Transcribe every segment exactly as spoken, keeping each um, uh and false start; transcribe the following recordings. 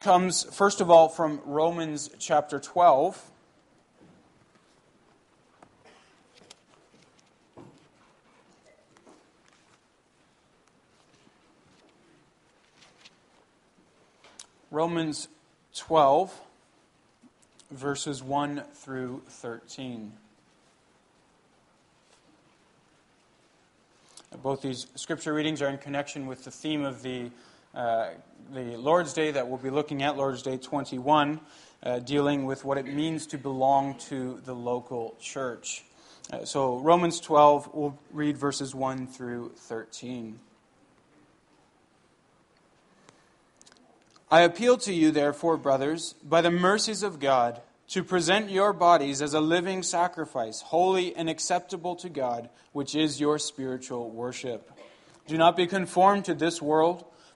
comes, first of all, from Romans chapter twelve. Romans twelve, verses one through thirteen. Both these scripture readings are in connection with the theme of the uh, the Lord's Day that we'll be looking at, Lord's Day twenty-one, uh, dealing with what it means to belong to the local church. Uh, so Romans twelve, we'll read verses one through thirteen. I appeal to you, therefore, brothers, by the mercies of God, to present your bodies as a living sacrifice, holy and acceptable to God, which is your spiritual worship. Do not be conformed to this world,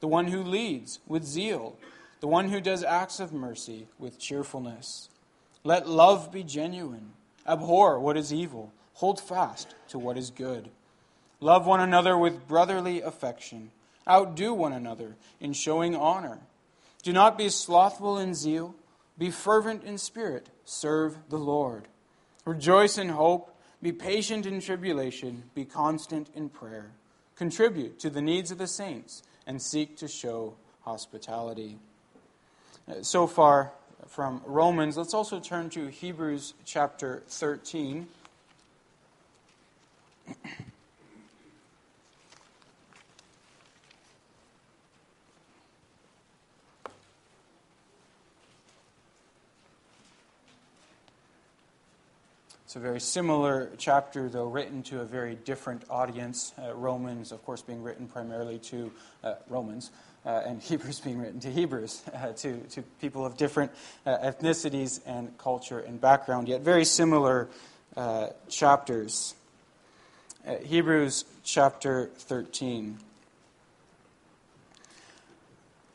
The one who leads, with zeal. The one who does acts of mercy, with cheerfulness. Let love be genuine. Abhor what is evil. Hold fast to what is good. Love one another with brotherly affection. Outdo one another in showing honor. Do not be slothful in zeal. Be fervent in spirit. Serve the Lord. Rejoice in hope. Be patient in tribulation. Be constant in prayer. Contribute to the needs of the saints and seek to show hospitality. So far from Romans, let's also turn to Hebrews chapter thirteen. It's a very similar chapter, though written to a very different audience. Uh, Romans, of course, being written primarily to uh, Romans, uh, and Hebrews being written to Hebrews, uh, to, to people of different uh, ethnicities and culture and background, yet very similar uh, chapters. Uh, Hebrews chapter thirteen.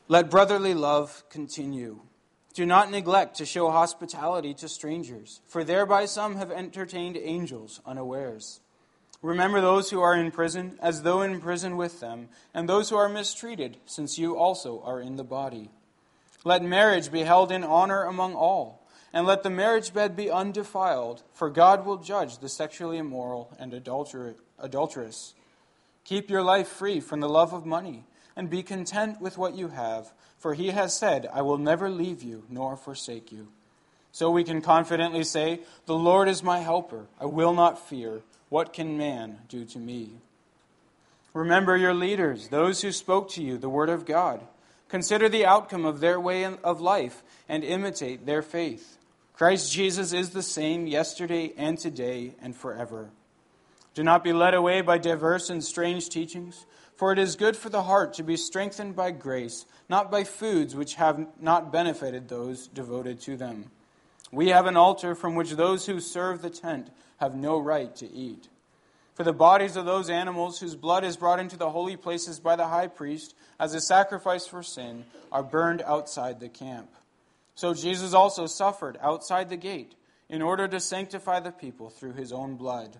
Let brotherly love continue. Do not neglect to show hospitality to strangers, for thereby some have entertained angels unawares. Remember those who are in prison, as though in prison with them, and those who are mistreated, since you also are in the body. Let marriage be held in honor among all, and let the marriage bed be undefiled, for God will judge the sexually immoral and adulter- adulterous. Keep your life free from the love of money, and be content with what you have, for he has said, I will never leave you nor forsake you. So we can confidently say, the Lord is my helper. I will not fear. What can man do to me? Remember your leaders, those who spoke to you the word of God. Consider the outcome of their way of life and imitate their faith. Christ Jesus is the same yesterday and today and forever. Do not be led away by diverse and strange teachings, for it is good for the heart to be strengthened by grace, not by foods which have not benefited those devoted to them. We have an altar from which those who serve the tent have no right to eat. For the bodies of those animals whose blood is brought into the holy places by the high priest as a sacrifice for sin are burned outside the camp. So Jesus also suffered outside the gate in order to sanctify the people through his own blood.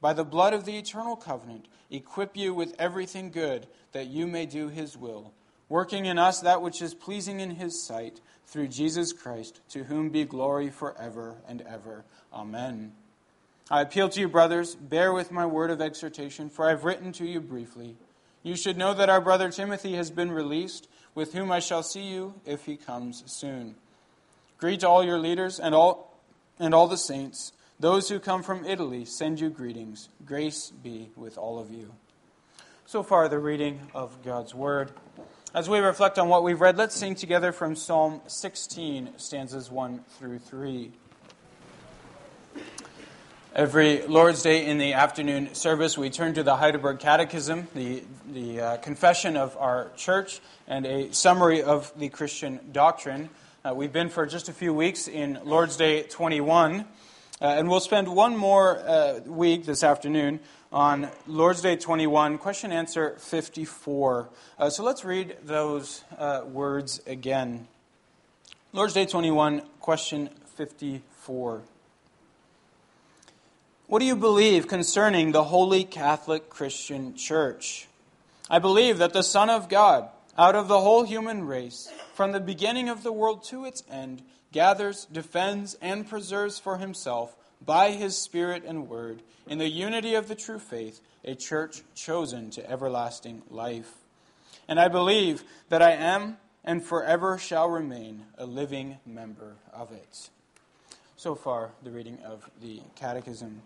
by the blood of the eternal covenant, equip you with everything good, that you may do his will, working in us that which is pleasing in his sight, through Jesus Christ, to whom be glory forever and ever. Amen. I appeal to you, brothers, bear with my word of exhortation, for I have written to you briefly. You should know that our brother Timothy has been released, with whom I shall see you if he comes soon. Greet all your leaders and all and all the saints. Those who come from Italy send you greetings. Grace be with all of you. So far, the reading of God's Word. As we reflect on what we've read, let's sing together from Psalm sixteen, stanzas one through three. Every Lord's Day in the afternoon service, we turn to the Heidelberg Catechism, the, the uh, confession of our church, and a summary of the Christian doctrine. Uh, we've been for just a few weeks in Lord's Day twenty-one. Uh, and we'll spend one more uh, week this afternoon on Lord's Day twenty-one, question answer fifty-four. Uh, so let's read those uh, words again. Lord's Day twenty-one, question fifty-four. What do you believe concerning the Holy Catholic Christian Church? I believe that the Son of God, out of the whole human race, from the beginning of the world to its end, gathers, defends, and preserves for himself, by his Spirit and Word, in the unity of the true faith, a church chosen to everlasting life. And I believe that I am and forever shall remain a living member of it. So far, the reading of the Catechism.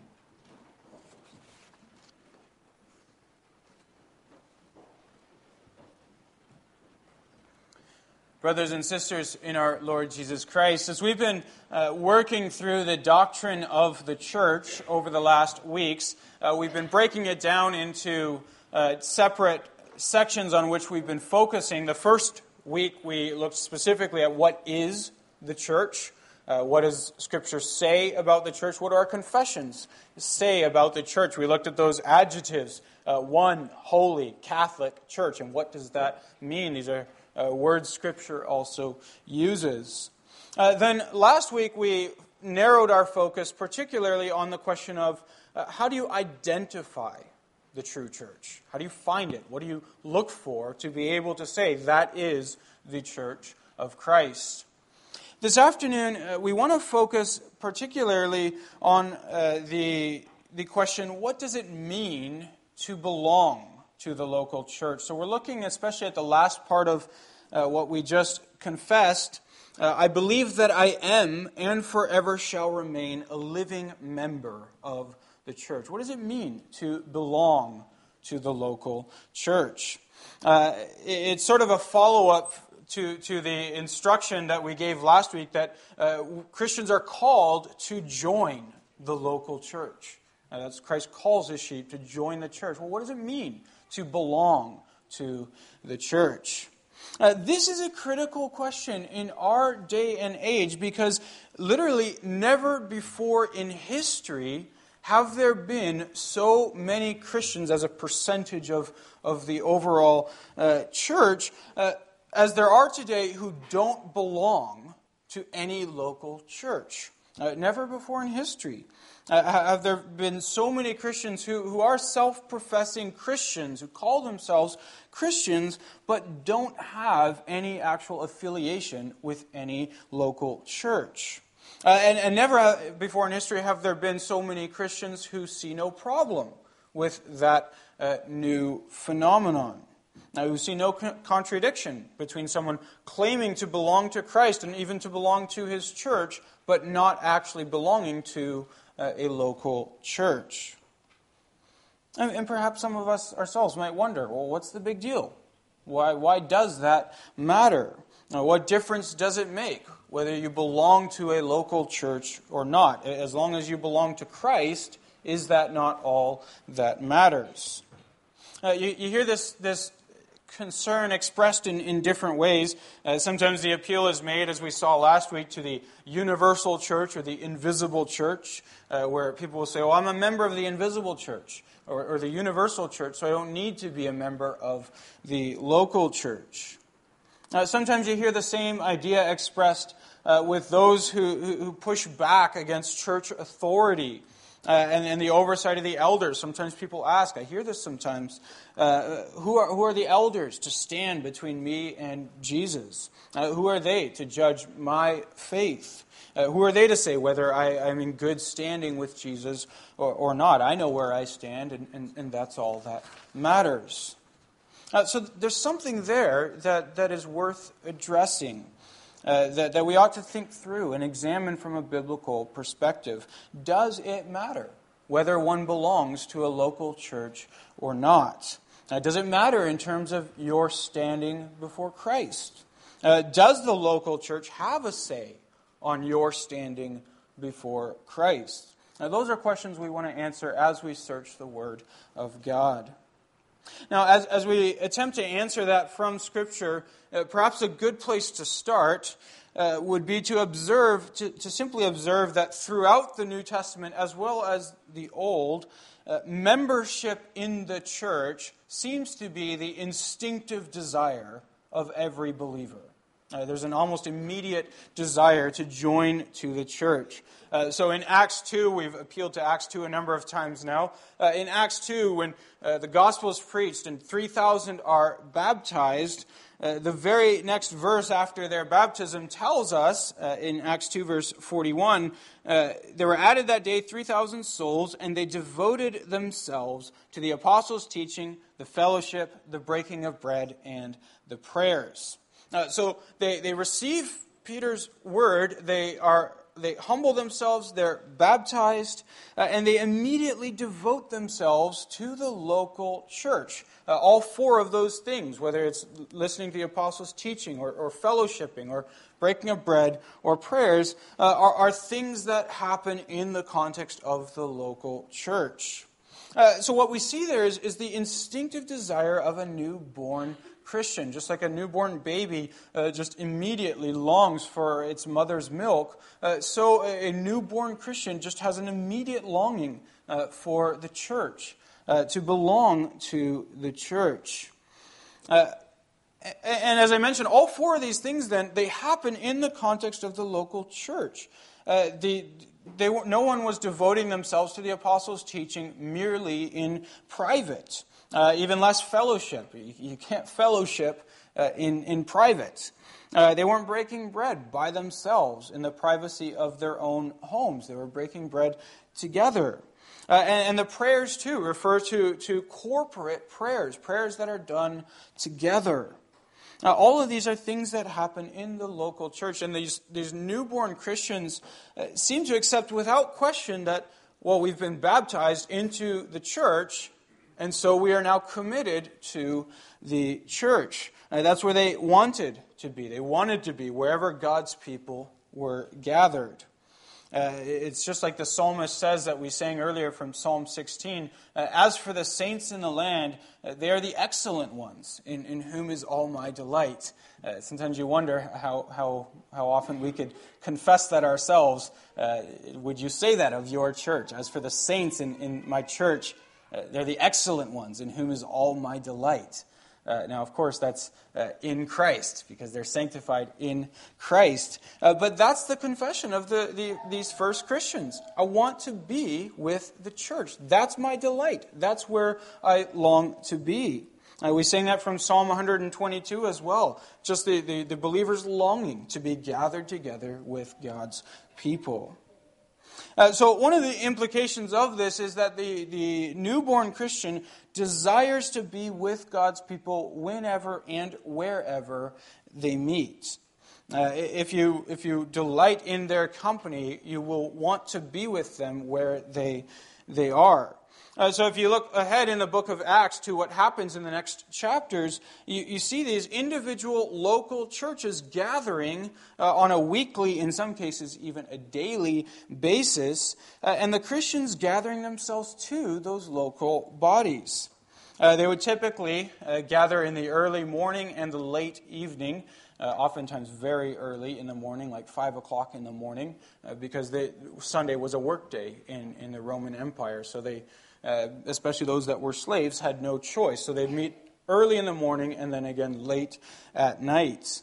Brothers and sisters in our Lord Jesus Christ, as we've been uh, working through the doctrine of the church over the last weeks, uh, we've been breaking it down into uh, separate sections on which we've been focusing. The first week we looked specifically at what is the church, uh, what does Scripture say about the church, what do our confessions say about the church. We looked at those adjectives, uh, one holy Catholic church, and what does that mean? These are Uh, word Scripture also uses. Uh, then last week we narrowed our focus particularly on the question of uh, how do you identify the true church? How do you find it? What do you look for to be able to say that is the church of Christ? This afternoon uh, we want to focus particularly on uh, the, the question, what does it mean to belong to the local church? So we're looking especially at the last part of uh, what we just confessed. Uh, I believe that I am and forever shall remain a living member of the church. What does it mean to belong to the local church? Uh, it's sort of a follow-up to, to the instruction that we gave last week that uh, Christians are called to join the local church. Uh, that's Christ calls his sheep to join the church. Well, what does it mean to belong to the church? Uh, this is a critical question in our day and age because literally never before in history have there been so many Christians as a percentage of, of the overall uh, church uh, as there are today who don't belong to any local church. Uh, never before in history uh, have there been so many Christians who, who are self-professing Christians, who call themselves Christians, but don't have any actual affiliation with any local church. Uh, and, and never before in history have there been so many Christians who see no problem with that uh, new phenomenon. Now, we see no contradiction between someone claiming to belong to Christ and even to belong to his church, but not actually belonging to uh, a local church. And, and perhaps some of us ourselves might wonder, well, what's the big deal? Why, why does that matter? Now, what difference does it make whether you belong to a local church or not? As long as you belong to Christ, is that not all that matters? Uh, you, you hear this this concern expressed in, in different ways. Uh, sometimes the appeal is made, as we saw last week, to the universal church or the invisible church, uh, where people will say, well, I'm a member of the invisible church or, or the universal church, so I don't need to be a member of the local church. Uh, sometimes you hear the same idea expressed uh, with those who, who push back against church authority uh, and, and the oversight of the elders. Sometimes people ask, I hear this sometimes, uh, who are who are the elders to stand between me and Jesus? Uh, who are they to judge my faith? Uh, who are they to say whether I, I'm in good standing with Jesus or, or not? I know where I stand, and, and, and that's all that matters. Uh, so there's something there that, that is worth addressing, uh, that, that we ought to think through and examine from a biblical perspective. Does it matter whether one belongs to a local church or not? Uh, does it matter in terms of your standing before Christ? Uh, does the local church have a say on your standing before Christ? Now, those are questions we want to answer as we search the Word of God. Now, as, as we attempt to answer that from Scripture, uh, perhaps a good place to start uh, would be to observe, to, to simply observe that throughout the New Testament, as well as the Old, uh, membership in the church seems to be the instinctive desire of every believer. Uh, there's an almost immediate desire to join to the church. Uh, so in Acts two, we've appealed to Acts two a number of times now. Uh, in Acts two, when uh, the gospel is preached and three thousand are baptized, uh, the very next verse after their baptism tells us, uh, in Acts two verse forty-one, uh, there were added that day three thousand souls, and they devoted themselves to the apostles' teaching, the fellowship, the breaking of bread, and the prayers. Uh, so they, they receive Peter's word, they are they humble themselves, they're baptized, uh, and they immediately devote themselves to the local church. Uh, all four of those things, whether it's listening to the apostles' teaching or, or fellowshipping or breaking of bread or prayers, uh, are, are things that happen in the context of the local church. Uh, so what we see there is, is the instinctive desire of a newborn Christian, just like a newborn baby uh, just immediately longs for its mother's milk, uh, so a, a newborn Christian just has an immediate longing uh, for the church, uh, to belong to the church. Uh, and as I mentioned, all four of these things then, they happen in the context of the local church. Uh, the They, no one was devoting themselves to the apostles' teaching merely in private, uh, even less fellowship. You, you can't fellowship uh, in, in private. Uh, they weren't breaking bread by themselves in the privacy of their own homes. They were breaking bread together. Uh, and, and the prayers, too, refer to, to corporate prayers, prayers that are done together. Now, all of these are things that happen in the local church, and these, these newborn Christians uh, seem to accept without question that, well, we've been baptized into the church, and so we are now committed to the church. Uh, that's where they wanted to be. They wanted to be wherever God's people were gathered. Uh, it's just like the psalmist says that we sang earlier from Psalm sixteen, uh, as for the saints in the land, uh, they are the excellent ones, in, in whom is all my delight. Uh, sometimes you wonder how, how, how often we could confess that ourselves. Uh, would you say that of your church? As for the saints in, in my church, uh, they're the excellent ones, in whom is all my delight. Uh, now, of course, that's uh, in Christ, because they're sanctified in Christ. Uh, but that's the confession of the, the these first Christians. I want to be with the church. That's my delight. That's where I long to be. Uh, we sang that from Psalm one twenty-two as well. Just the, the, the believers longing to be gathered together with God's people. Uh, so one of the implications of this is that the, the newborn Christian desires to be with God's people whenever and wherever they meet. Uh, if you if you delight in their company, you will want to be with them where they they are. Uh, so if you look ahead in the book of Acts to what happens in the next chapters, you, you see these individual local churches gathering uh, on a weekly, in some cases even a daily basis, uh, and the Christians gathering themselves to those local bodies. Uh, they would typically uh, gather in the early morning and the late evening, uh, oftentimes very early in the morning, like five o'clock in the morning, uh, because they, Sunday was a work day in, in the Roman Empire. So they, uh, especially those that were slaves, had no choice. So they'd meet early in the morning and then again late at night.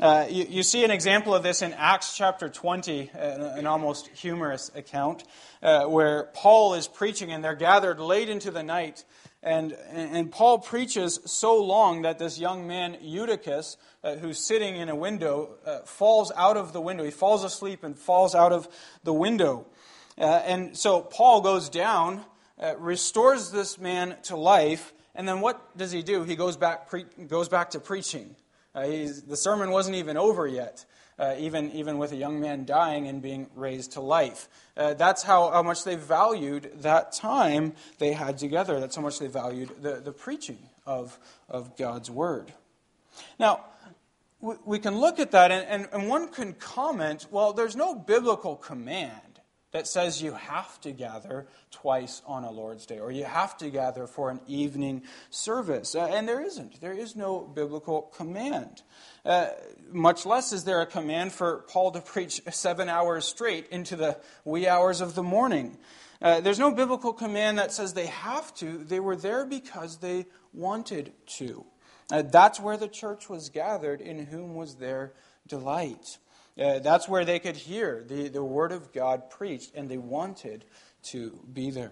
Uh, you, you see an example of this in Acts chapter twenty, an, an almost humorous account, uh, where Paul is preaching and they're gathered late into the night. And, and Paul preaches so long that this young man, Eutychus, uh, who's sitting in a window, uh, falls out of the window. He falls asleep and falls out of the window. Uh, and so Paul goes down, uh, restores this man to life, and then what does he do? He goes back, pre- goes back to preaching. Uh, he's, the sermon wasn't even over yet, uh, even, even with a young man dying and being raised to life. Uh, that's how, how much they valued that time they had together. That's how much they valued the, the preaching of, of God's word. Now, we, we can look at that, and, and, and one can comment, well, there's no biblical command that says you have to gather twice on a Lord's Day, or you have to gather for an evening service. Uh, and there isn't. There is no biblical command. Uh, much less is there a command for Paul to preach seven hours straight into the wee hours of the morning. Uh, there's no biblical command that says they have to. They were there because they wanted to. Uh, that's where the church was gathered, in whom was their delight. Uh, that's where they could hear the, the Word of God preached, and they wanted to be there.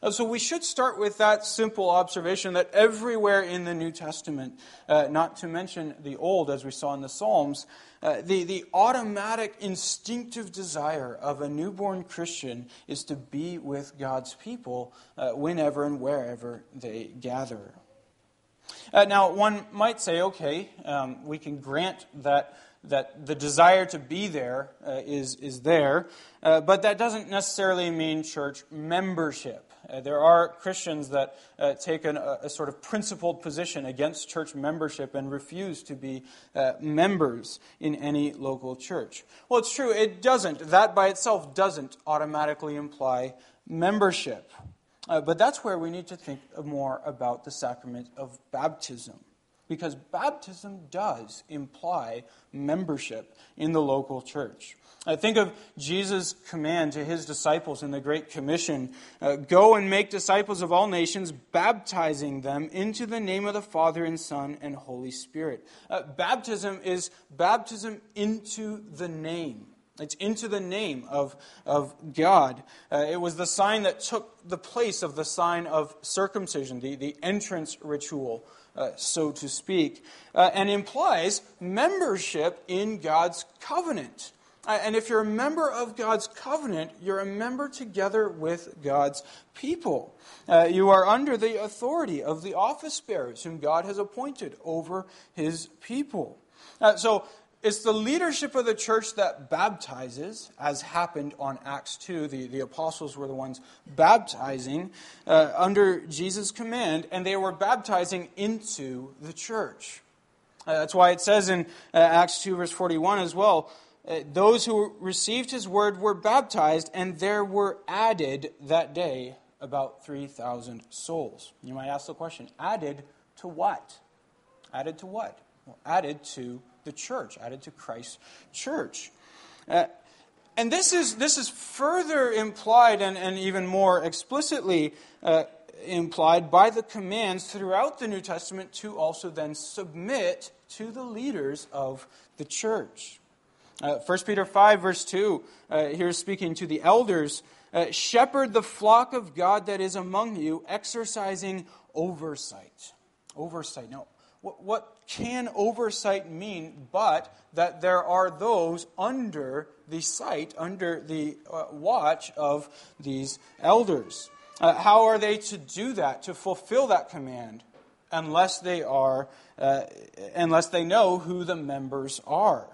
Uh, so we should start with that simple observation that everywhere in the New Testament, uh, not to mention the Old, as we saw in the Psalms, uh, the, the automatic, instinctive desire of a newborn Christian is to be with God's people uh, whenever and wherever they gather. Uh, now, one might say, okay, um, we can grant that that the desire to be there uh, is, is there, uh, but that doesn't necessarily mean church membership. Uh, there are Christians that uh, take an, a, a sort of principled position against church membership and refuse to be uh, members in any local church. Well, it's true, it doesn't. That by itself doesn't automatically imply membership. Uh, but that's where we need to think more about the sacrament of baptism, because baptism does imply membership in the local church. I think of Jesus' command to his disciples in the Great Commission, uh, go and make disciples of all nations, baptizing them into the name of the Father and Son and Holy Spirit. Uh, baptism is baptism into the name. It's into the name of, of God. Uh, it was the sign that took the place of the sign of circumcision, the, the entrance ritual, Uh, so to speak, uh, and implies membership in God's covenant. Uh, and if you're a member of God's covenant, you're a member together with God's people. Uh, you are under the authority of the office bearers whom God has appointed over his people. Uh, so it's the leadership of the church that baptizes, as happened on Acts two. The, the apostles were the ones baptizing uh, under Jesus' command, and they were baptizing into the church. Uh, that's why it says in uh, Acts two, verse forty-one as well, uh, those who received his word were baptized, and there were added that day about three thousand souls. You might ask the question, added to what? Added to what? Well, added to the church, added to Christ's church. Uh, and this is this is further implied and, and even more explicitly uh, implied by the commands throughout the New Testament to also then submit to the leaders of the church. Uh, First Peter five, verse two, uh, here speaking to the elders, uh, shepherd the flock of God that is among you, exercising oversight. Oversight. Now, what, what can oversight mean but that there are those under the sight, under the uh, watch of these elders? Uh, how are they to do that, to fulfill that command, unless they are, uh, unless they know who the members are?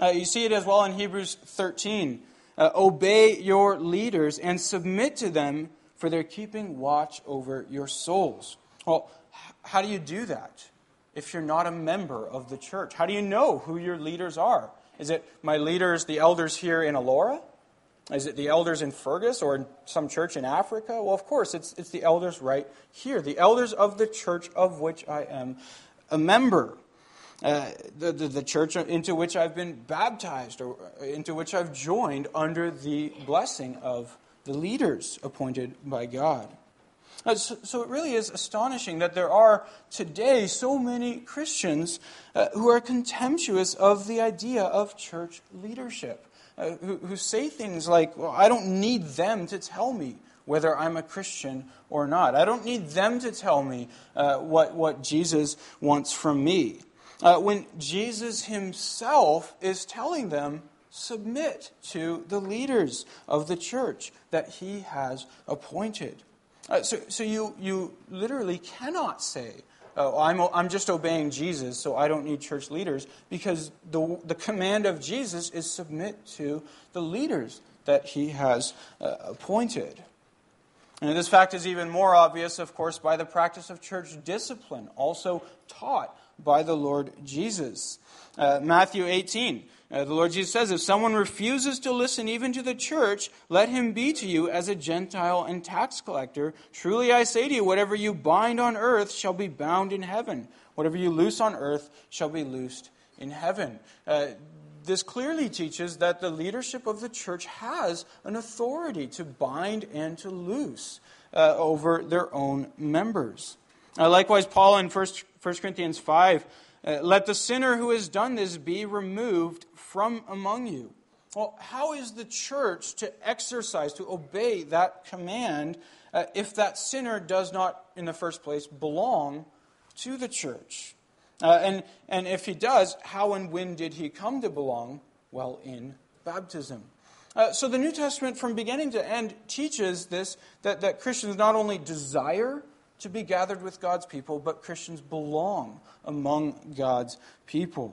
Uh, you see it as well in Hebrews thirteen. Uh, Obey your leaders and submit to them, for they're keeping watch over your souls. Well, h- how do you do that if you're not a member of the church? How do you know who your leaders are? Is it my leaders, the elders here in Elora? Is it the elders in Fergus or in some church in Africa? Well, of course, it's it's the elders right here, the elders of the church of which I am a member, uh, the, the the church into which I've been baptized or into which I've joined under the blessing of the leaders appointed by God. So it really is astonishing that there are today so many Christians uh, who are contemptuous of the idea of church leadership, uh, who, who say things like, well, I don't need them to tell me whether I'm a Christian or not. I don't need them to tell me uh, what, what Jesus wants from me. Uh, when Jesus himself is telling them, submit to the leaders of the church that he has appointed. Uh, so, so you you literally cannot say, oh, I'm I'm just obeying Jesus, so I don't need church leaders, because the the command of Jesus is submit to the leaders that he has uh, appointed. And this fact is even more obvious, of course, by the practice of church discipline, also taught by the Lord Jesus. Uh, Matthew eighteen. Uh, the Lord Jesus says, if someone refuses to listen even to the church, let him be to you as a Gentile and tax collector. Truly I say to you, whatever you bind on earth shall be bound in heaven. Whatever you loose on earth shall be loosed in heaven. Uh, this clearly teaches that the leadership of the church has an authority to bind and to loose uh, over their own members. Uh, likewise, Paul in First Corinthians five says, Uh, let the sinner who has done this be removed from among you. Well, how is the church to exercise, to obey that command uh, if that sinner does not, in the first place, belong to the church? Uh, and, and if he does, how and when did he come to belong? Well, in baptism. Uh, so the New Testament, from beginning to end, teaches this, that, that Christians not only desire to be gathered with God's people, but Christians belong among God's people.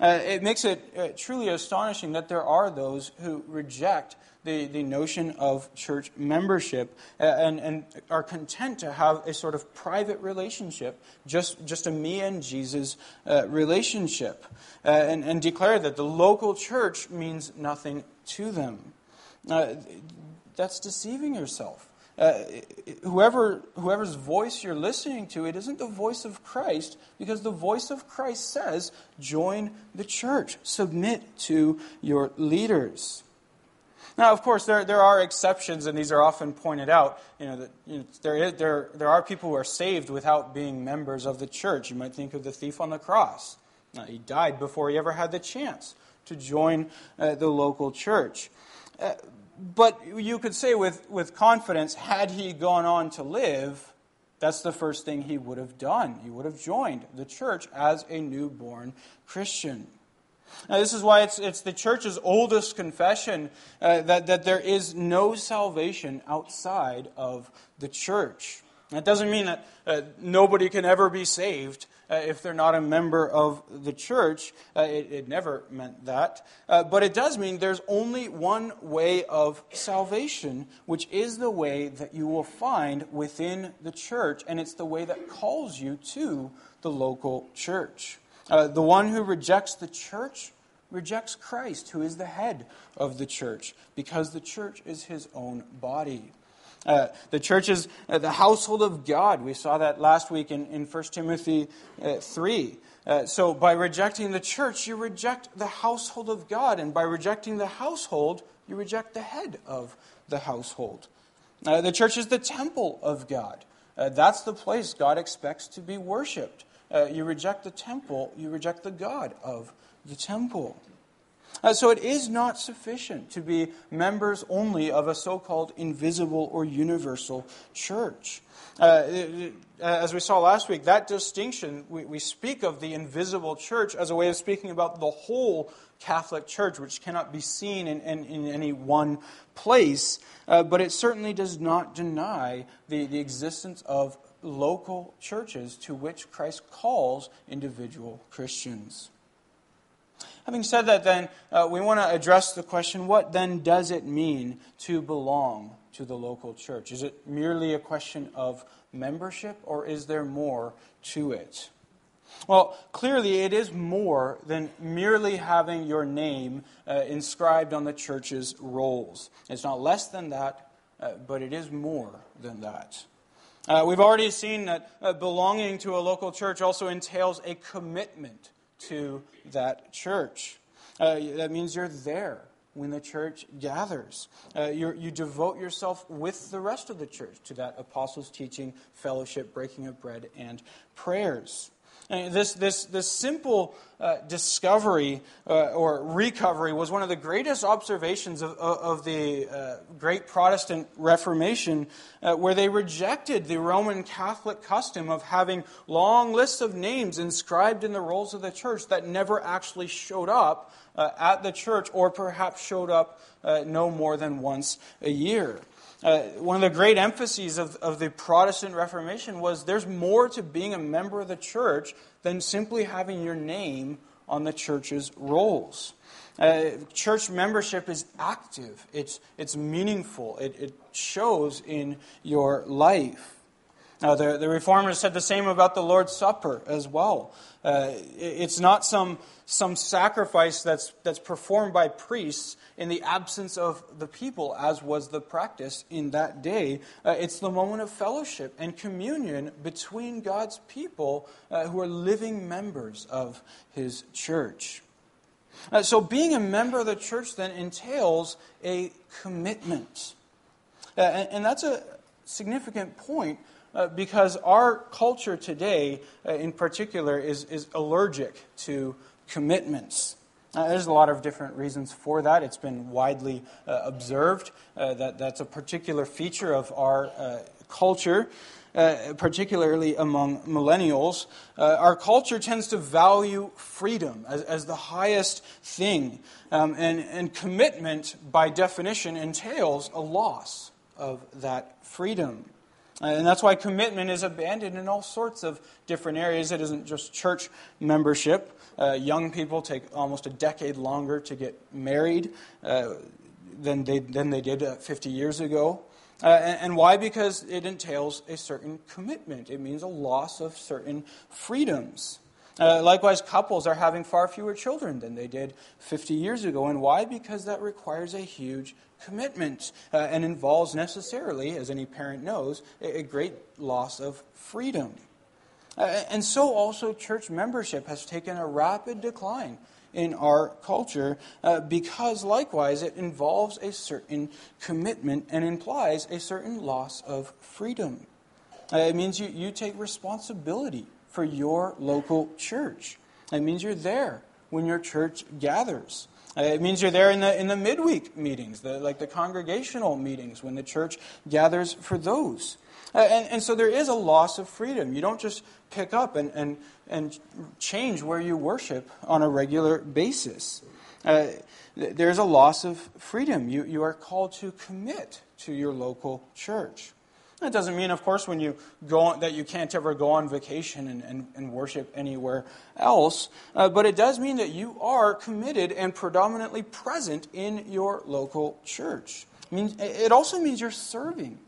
Uh, it makes it uh, truly astonishing that there are those who reject the, the notion of church membership and, and are content to have a sort of private relationship, just, just a me and Jesus uh, relationship, uh, and, and declare that the local church means nothing to them. Uh, that's deceiving yourself. Uh, whoever whoever's voice you're listening to, it isn't the voice of Christ, because the voice of Christ says, join the church, submit to your leaders. Now, of course, there there are exceptions, and these are often pointed out. You know, that, you know there is, there there are people who are saved without being members of the church. You might think of the thief on the cross. Now, he died before he ever had the chance to join uh, the local church. Uh, But you could say with, with confidence, had he gone on to live, that's the first thing he would have done. He would have joined the church as a newborn Christian. Now, this is why it's it's the church's oldest confession uh, that, that there is no salvation outside of the church. That doesn't mean that uh, nobody can ever be saved uh, if they're not a member of the church. Uh, it, it never meant that. Uh, but it does mean there's only one way of salvation, which is the way that you will find within the church, and it's the way that calls you to the local church. Uh, the one who rejects the church rejects Christ, who is the head of the church, because the church is his own body. Uh, the church is uh, the household of God. We saw that last week in, in First Timothy three. Uh, so by rejecting the church, you reject the household of God. And by rejecting the household, you reject the head of the household. Uh, the church is the temple of God. Uh, that's the place God expects to be worshipped. Uh, you reject the temple, you reject the God of the temple. Uh, so it is not sufficient to be members only of a so-called invisible or universal church. Uh, it, as we saw last week, that distinction, we, we speak of the invisible church as a way of speaking about the whole Catholic Church, which cannot be seen in, in, in any one place, uh, but it certainly does not deny the, the existence of local churches to which Christ calls individual Christians. Having said that, then, uh, we want to address the question, what then does it mean to belong to the local church? Is it merely a question of membership, or is there more to it? Well, clearly it is more than merely having your name uh, inscribed on the church's rolls. It's not less than that, uh, but it is more than that. Uh, we've already seen that uh, belonging to a local church also entails a commitment to that church. Uh, that means you're there when the church gathers. Uh, you you devote yourself with the rest of the church to that apostles' teaching, fellowship, breaking of bread, and prayers. And this, this, this simple uh, discovery uh, or recovery was one of the greatest observations of, of the uh, great Protestant Reformation, uh, where they rejected the Roman Catholic custom of having long lists of names inscribed in the rolls of the church that never actually showed up uh, at the church, or perhaps showed up uh, no more than once a year. Uh, one of the great emphases of, of the Protestant Reformation was there's more to being a member of the church than simply having your name on the church's rolls. Uh, church membership is active. It's, it's meaningful. It, it shows in your life. Now, the, the Reformers said the same about the Lord's Supper as well. Uh, it, it's not some some sacrifice that's that's performed by priests in the absence of the people, as was the practice in that day. Uh, it's the moment of fellowship and communion between God's people uh, who are living members of His church. Uh, so being a member of the church then entails a commitment. Uh, and, and that's a significant point. Uh, because our culture today, uh, in particular, is, is allergic to commitments. Uh, there's a lot of different reasons for that. It's been widely uh, observed uh, that that's a particular feature of our uh, culture, uh, particularly among millennials. Uh, our culture tends to value freedom as, as the highest thing. Um, and, and commitment, by definition, entails a loss of that freedom. And that's why commitment is abandoned in all sorts of different areas. It isn't just church membership. Uh, young people take almost a decade longer to get married uh, than they than they did uh, fifty years ago. Uh, and, and why? Because it entails a certain commitment. It means a loss of certain freedoms. Uh, likewise, couples are having far fewer children than they did fifty years ago. And why? Because that requires a huge commitment uh, and involves necessarily, as any parent knows, a, a great loss of freedom. Uh, and so also church membership has taken a rapid decline in our culture uh, because, likewise, it involves a certain commitment and implies a certain loss of freedom. Uh, it means you, you take responsibility for your local church. It means you're there when your church gathers. It means you're there in the in the midweek meetings, the, like the congregational meetings, when the church gathers for those. Uh, and, and so there is a loss of freedom. You don't just pick up and, and, and change where you worship on a regular basis. Uh, there's a loss of freedom. You, you are called to commit to your local church. That doesn't mean, of course, when you go on, that you can't ever go on vacation and, and, and worship anywhere else, uh, but it does mean that you are committed and predominantly present in your local church. I mean, it also means you're serving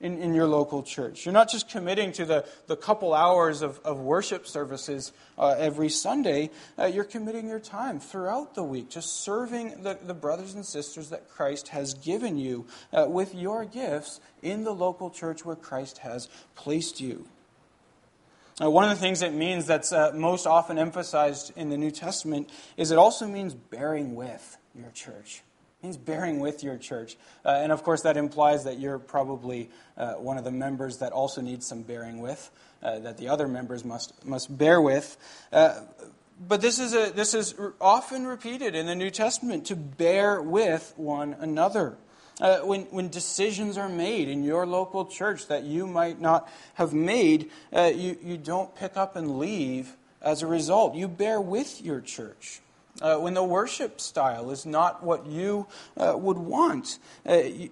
in, in your local church. You're not just committing to the, the couple hours of, of worship services uh, every Sunday. Uh, you're committing your time throughout the week to serving the, the brothers and sisters that Christ has given you uh, with your gifts in the local church where Christ has placed you. Uh, one of the things it means that's uh, most often emphasized in the New Testament is it also means bearing with your church. It means bearing with your church. Uh, and of course, that implies that you're probably uh, one of the members that also needs some bearing with, uh, that the other members must must bear with. Uh, But this is a, this is often repeated in the New Testament, to bear with one another. Uh, when, when decisions are made in your local church that you might not have made, uh, you, you don't pick up and leave as a result. You bear with your church. Uh, when the worship style is not what you uh, would want, uh, you,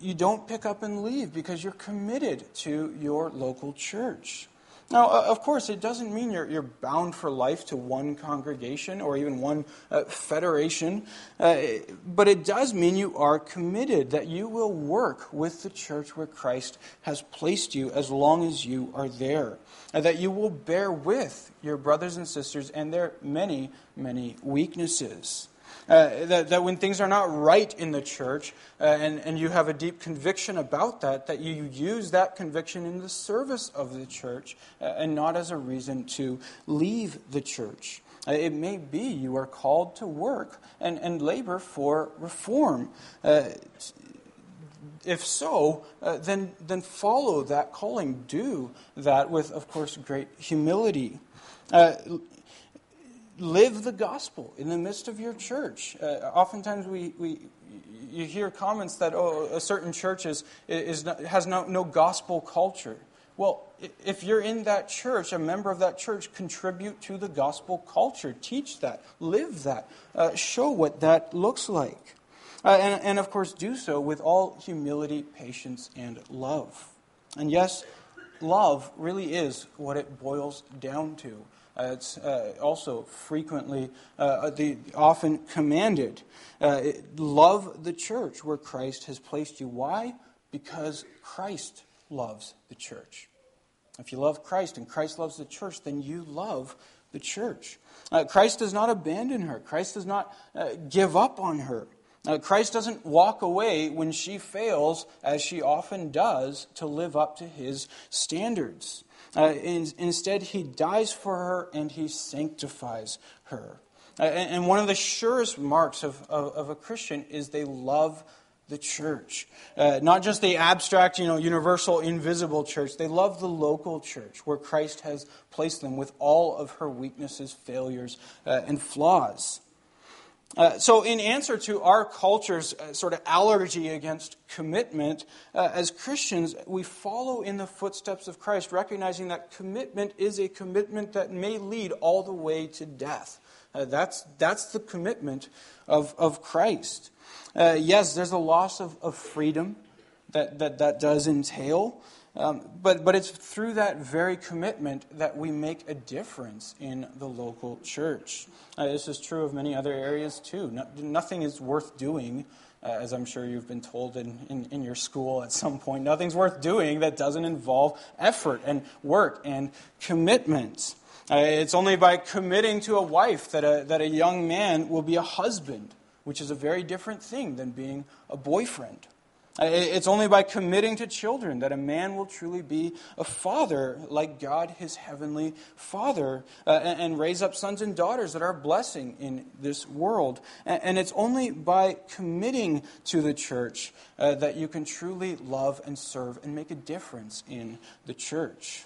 you don't pick up and leave because you're committed to your local church. Now, uh, of course, it doesn't mean you're, you're bound for life to one congregation or even one uh, federation, uh, but it does mean you are committed, that you will work with the church where Christ has placed you as long as you are there, and that you will bear with your brothers and sisters and their many, many weaknesses. Uh, that, that when things are not right in the church, uh, and, and you have a deep conviction about that, that you use that conviction in the service of the church uh, and not as a reason to leave the church. Uh, it may be you are called to work and, and labor for reform. Uh, if so, uh, then, then follow that calling. Do that with, of course, great humility. Uh Live the gospel in the midst of your church. Uh, oftentimes, we, we you hear comments that oh, a certain church is is not, has no, no gospel culture. Well, if you're in that church, a member of that church, contribute to the gospel culture. Teach that, live that, uh, show what that looks like, uh, and and of course, do so with all humility, patience, and love. And yes, love really is what it boils down to. Uh, it's uh, also frequently, uh, the, often commanded. Uh, it, love the church where Christ has placed you. Why? Because Christ loves the church. If you love Christ and Christ loves the church, then you love the church. Uh, Christ does not abandon her. Christ does not uh, give up on her. Uh, Christ doesn't walk away when she fails, as she often does, to live up to his standards. Uh, in, instead, he dies for her and he sanctifies her. Uh, and, and one of the surest marks of, of, of a Christian is they love the church. Uh, not just the abstract, you know, universal, invisible church. They love the local church where Christ has placed them with all of her weaknesses, failures, uh, and flaws. Uh, so in answer to our culture's uh, sort of allergy against commitment, uh, as Christians, we follow in the footsteps of Christ, recognizing that commitment is a commitment that may lead all the way to death. Uh, that's that's the commitment of, of Christ. Uh, yes, there's a loss of, of freedom that, that that does entail, um, but but it's through that very commitment that we make a difference in the local church. Uh, this is true of many other areas too. No, nothing is worth doing, uh, as I'm sure you've been told in, in, in your school at some point. Nothing's worth doing that doesn't involve effort and work and commitment. Uh, it's only by committing to a wife that a, that a young man will be a husband, which is a very different thing than being a boyfriend. Uh, it's only by committing to children that a man will truly be a father like God, his heavenly Father, uh, and, and raise up sons and daughters that are a blessing in this world. And, and it's only by committing to the church uh, that you can truly love and serve and make a difference in the church.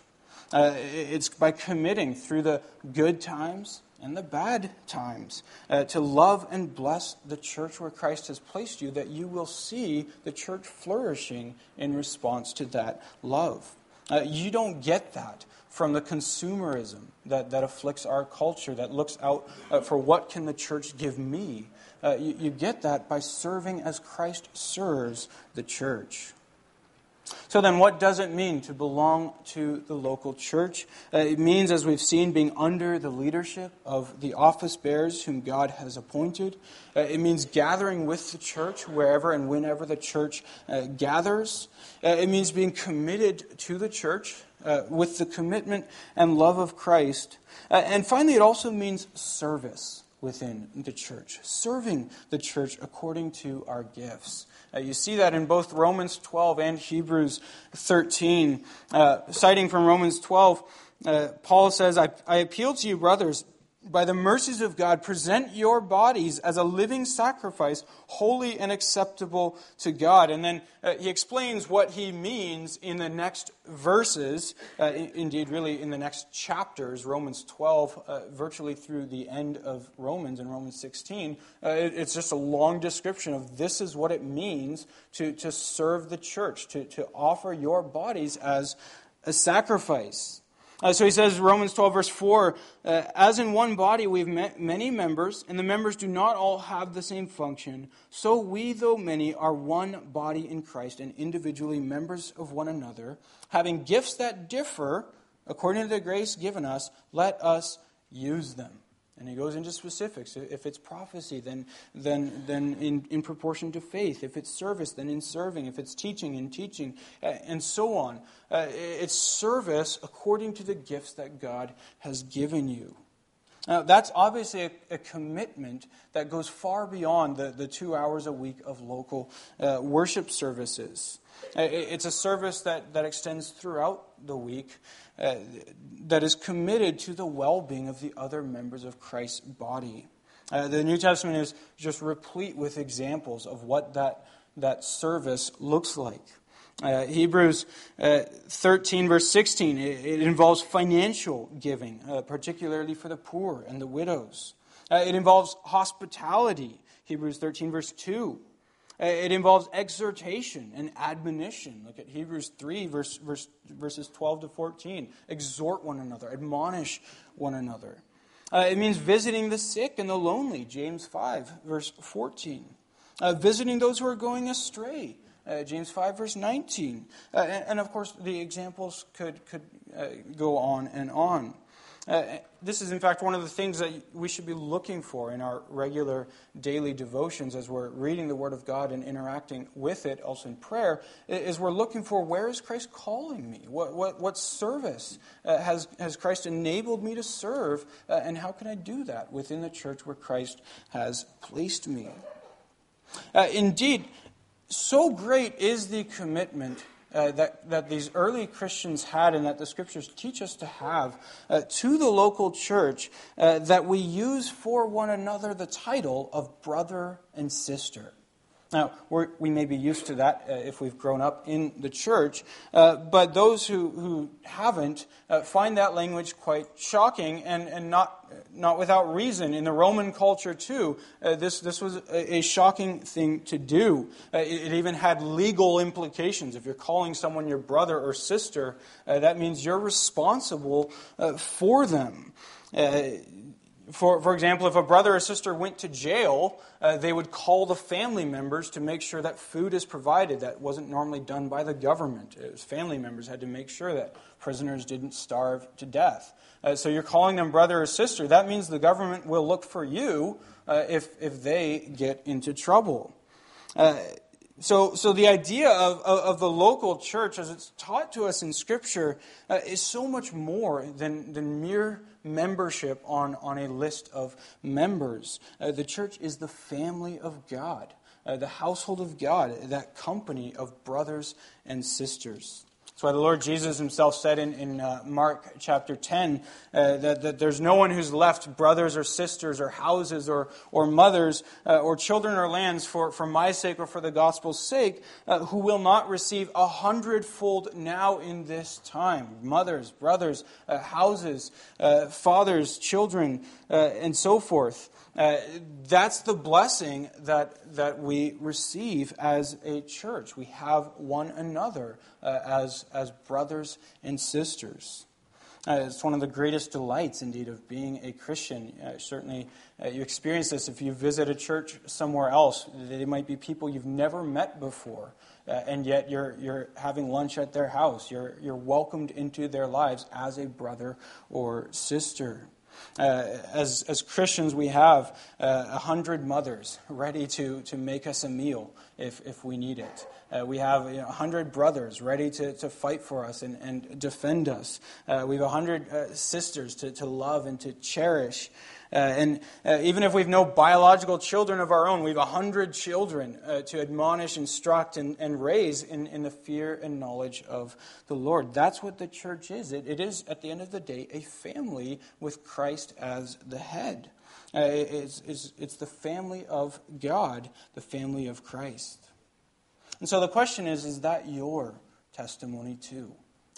Uh, it's by committing through the good times and the bad times uh, to love and bless the church where Christ has placed you that you will see the church flourishing in response to that love. Uh, you don't get that from the consumerism that, that afflicts our culture, that looks out uh, for what can the church give me. Uh, you, you get that by serving as Christ serves the church. So then what does it mean to belong to the local church? Uh, it means, as we've seen, being under the leadership of the office bearers whom God has appointed. Uh, it means gathering with the church wherever and whenever the church uh, gathers. Uh, it means being committed to the church uh, with the commitment and love of Christ. Uh, and finally, it also means service within the church, serving the church according to our gifts. Uh, you see that in both Romans twelve and Hebrews thirteen. Uh, citing from Romans twelve, uh, Paul says, I, I appeal to you, brothers, by the mercies of God, present your bodies as a living sacrifice, holy and acceptable to God. And then uh, he explains what he means in the next verses, uh, in, indeed really in the next chapters, Romans twelve, uh, virtually through the end of Romans and Romans sixteen. Uh, it, it's just a long description of this is what it means to, to serve the church, to, to offer your bodies as a sacrifice. Uh, so he says, Romans twelve, verse four, uh, as in one body we have met many members, and the members do not all have the same function, so we, though many, are one body in Christ and individually members of one another, having gifts that differ, According to the grace given us, let us use them. And he goes into specifics. If it's prophecy, then then then in, in proportion to faith. If it's service, then in serving. If it's teaching, in teaching, and so on. Uh, it's service according to the gifts that God has given you. Now, that's obviously a, a commitment that goes far beyond the, the two hours a week of local uh, worship services. It's a service that, that extends throughout the week, uh, that is committed to the well-being of the other members of Christ's body. Uh, the New Testament is just replete with examples of what that, that service looks like. Uh, Hebrews uh, thirteen, verse sixteen, it, it involves financial giving, uh, particularly for the poor and the widows. Uh, it involves hospitality, Hebrews thirteen, verse two. Uh, it involves exhortation and admonition. Look at Hebrews three, verse, verse, verses twelve to fourteen. Exhort one another, admonish one another. Uh, it means visiting the sick and the lonely, James five, verse fourteen. Uh, visiting those who are going astray, Uh, James five, verse nineteen. Uh, and, and, of course, the examples could, could uh, go on and on. Uh, this is, in fact, one of the things that we should be looking for in our regular daily devotions as we're reading the Word of God and interacting with it, also in prayer, is we're looking for, where is Christ calling me? What what, what service uh, has, has Christ enabled me to serve? Uh, and how can I do that within the church where Christ has placed me? Uh, indeed, so great is the commitment uh, that, that these early Christians had and that the Scriptures teach us to have uh, to the local church uh, that we use for one another the title of brother and sister. Now, we're, we may be used to that uh, if we've grown up in the church, uh, but those who, who haven't uh, find that language quite shocking, and, and not not without reason. In the Roman culture, too, uh, this, this was a, a shocking thing to do. Uh, it, it even had legal implications. If you're calling someone your brother or sister, uh, that means you're responsible uh, for them. Uh, For for example, if a brother or sister went to jail, uh, they would call the family members to make sure that food is provided. That wasn't normally done by the government. It was family members had to make sure that prisoners didn't starve to death. Uh, so you're calling them brother or sister. That means the government will look for you uh, if if they get into trouble. Uh, So so the idea of, of, of the local church, as it's taught to us in Scripture, uh, is so much more than, than mere membership on, on a list of members. Uh, the church is the family of God, uh, the household of God, that company of brothers and sisters. That's why the Lord Jesus himself said in, in uh, Mark chapter ten uh, that, that there's no one who's left brothers or sisters or houses or, or mothers uh, or children or lands for, for my sake or for the gospel's sake uh, who will not receive a hundredfold now in this time. Mothers, brothers, uh, houses, uh, fathers, children, uh, and so forth. Uh, that's the blessing that that we receive as a church. We have one another uh, as as brothers and sisters. Uh, it's one of the greatest delights, indeed, of being a Christian. Uh, certainly, uh, you experience this if you visit a church somewhere else. They might be people you've never met before, uh, and yet you're you're having lunch at their house. You're you're welcomed into their lives as a brother or sister. Uh, as as Christians, we have a uh, hundred mothers ready to, to make us a meal if, if we need it. Uh, we have a you know, hundred brothers ready to, to fight for us and, and defend us. Uh, we have a hundred uh, sisters to, to love and to cherish. Uh, and uh, even if we've no biological children of our own, we have a hundred children uh, to admonish, instruct, and, and raise in, in the fear and knowledge of the Lord. That's what the church is. It, it is, at the end of the day, a family with Christ as the head. Uh, it, it's, it's, it's the family of God, the family of Christ. And so the question is, is that your testimony too?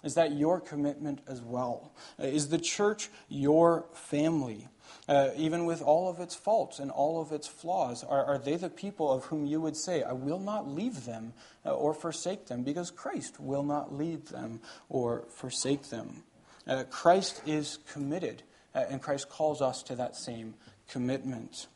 Is that your commitment as well? Uh, is the church your family? Uh, even with all of its faults and all of its flaws, are, are they the people of whom you would say, I will not leave them uh, or forsake them, because Christ will not leave them or forsake them. Uh, Christ is committed, uh, and Christ calls us to that same commitment.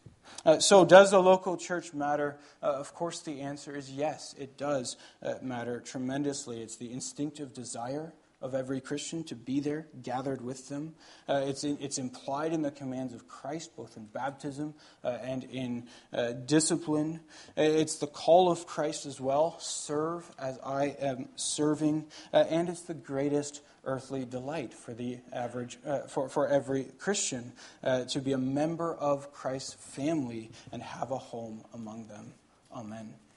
Uh, so does the local church matter? Uh, of course the answer is yes, it does uh, matter tremendously. It's the instinctive desire of every Christian to be there, gathered with them. Uh, it's in, it's implied in the commands of Christ, both in baptism uh, and in uh, discipline. It's the call of Christ as well, serve as I am serving, uh, and it's the greatest earthly delight for the average, uh, for, for every Christian uh, to be a member of Christ's family and have a home among them. Amen.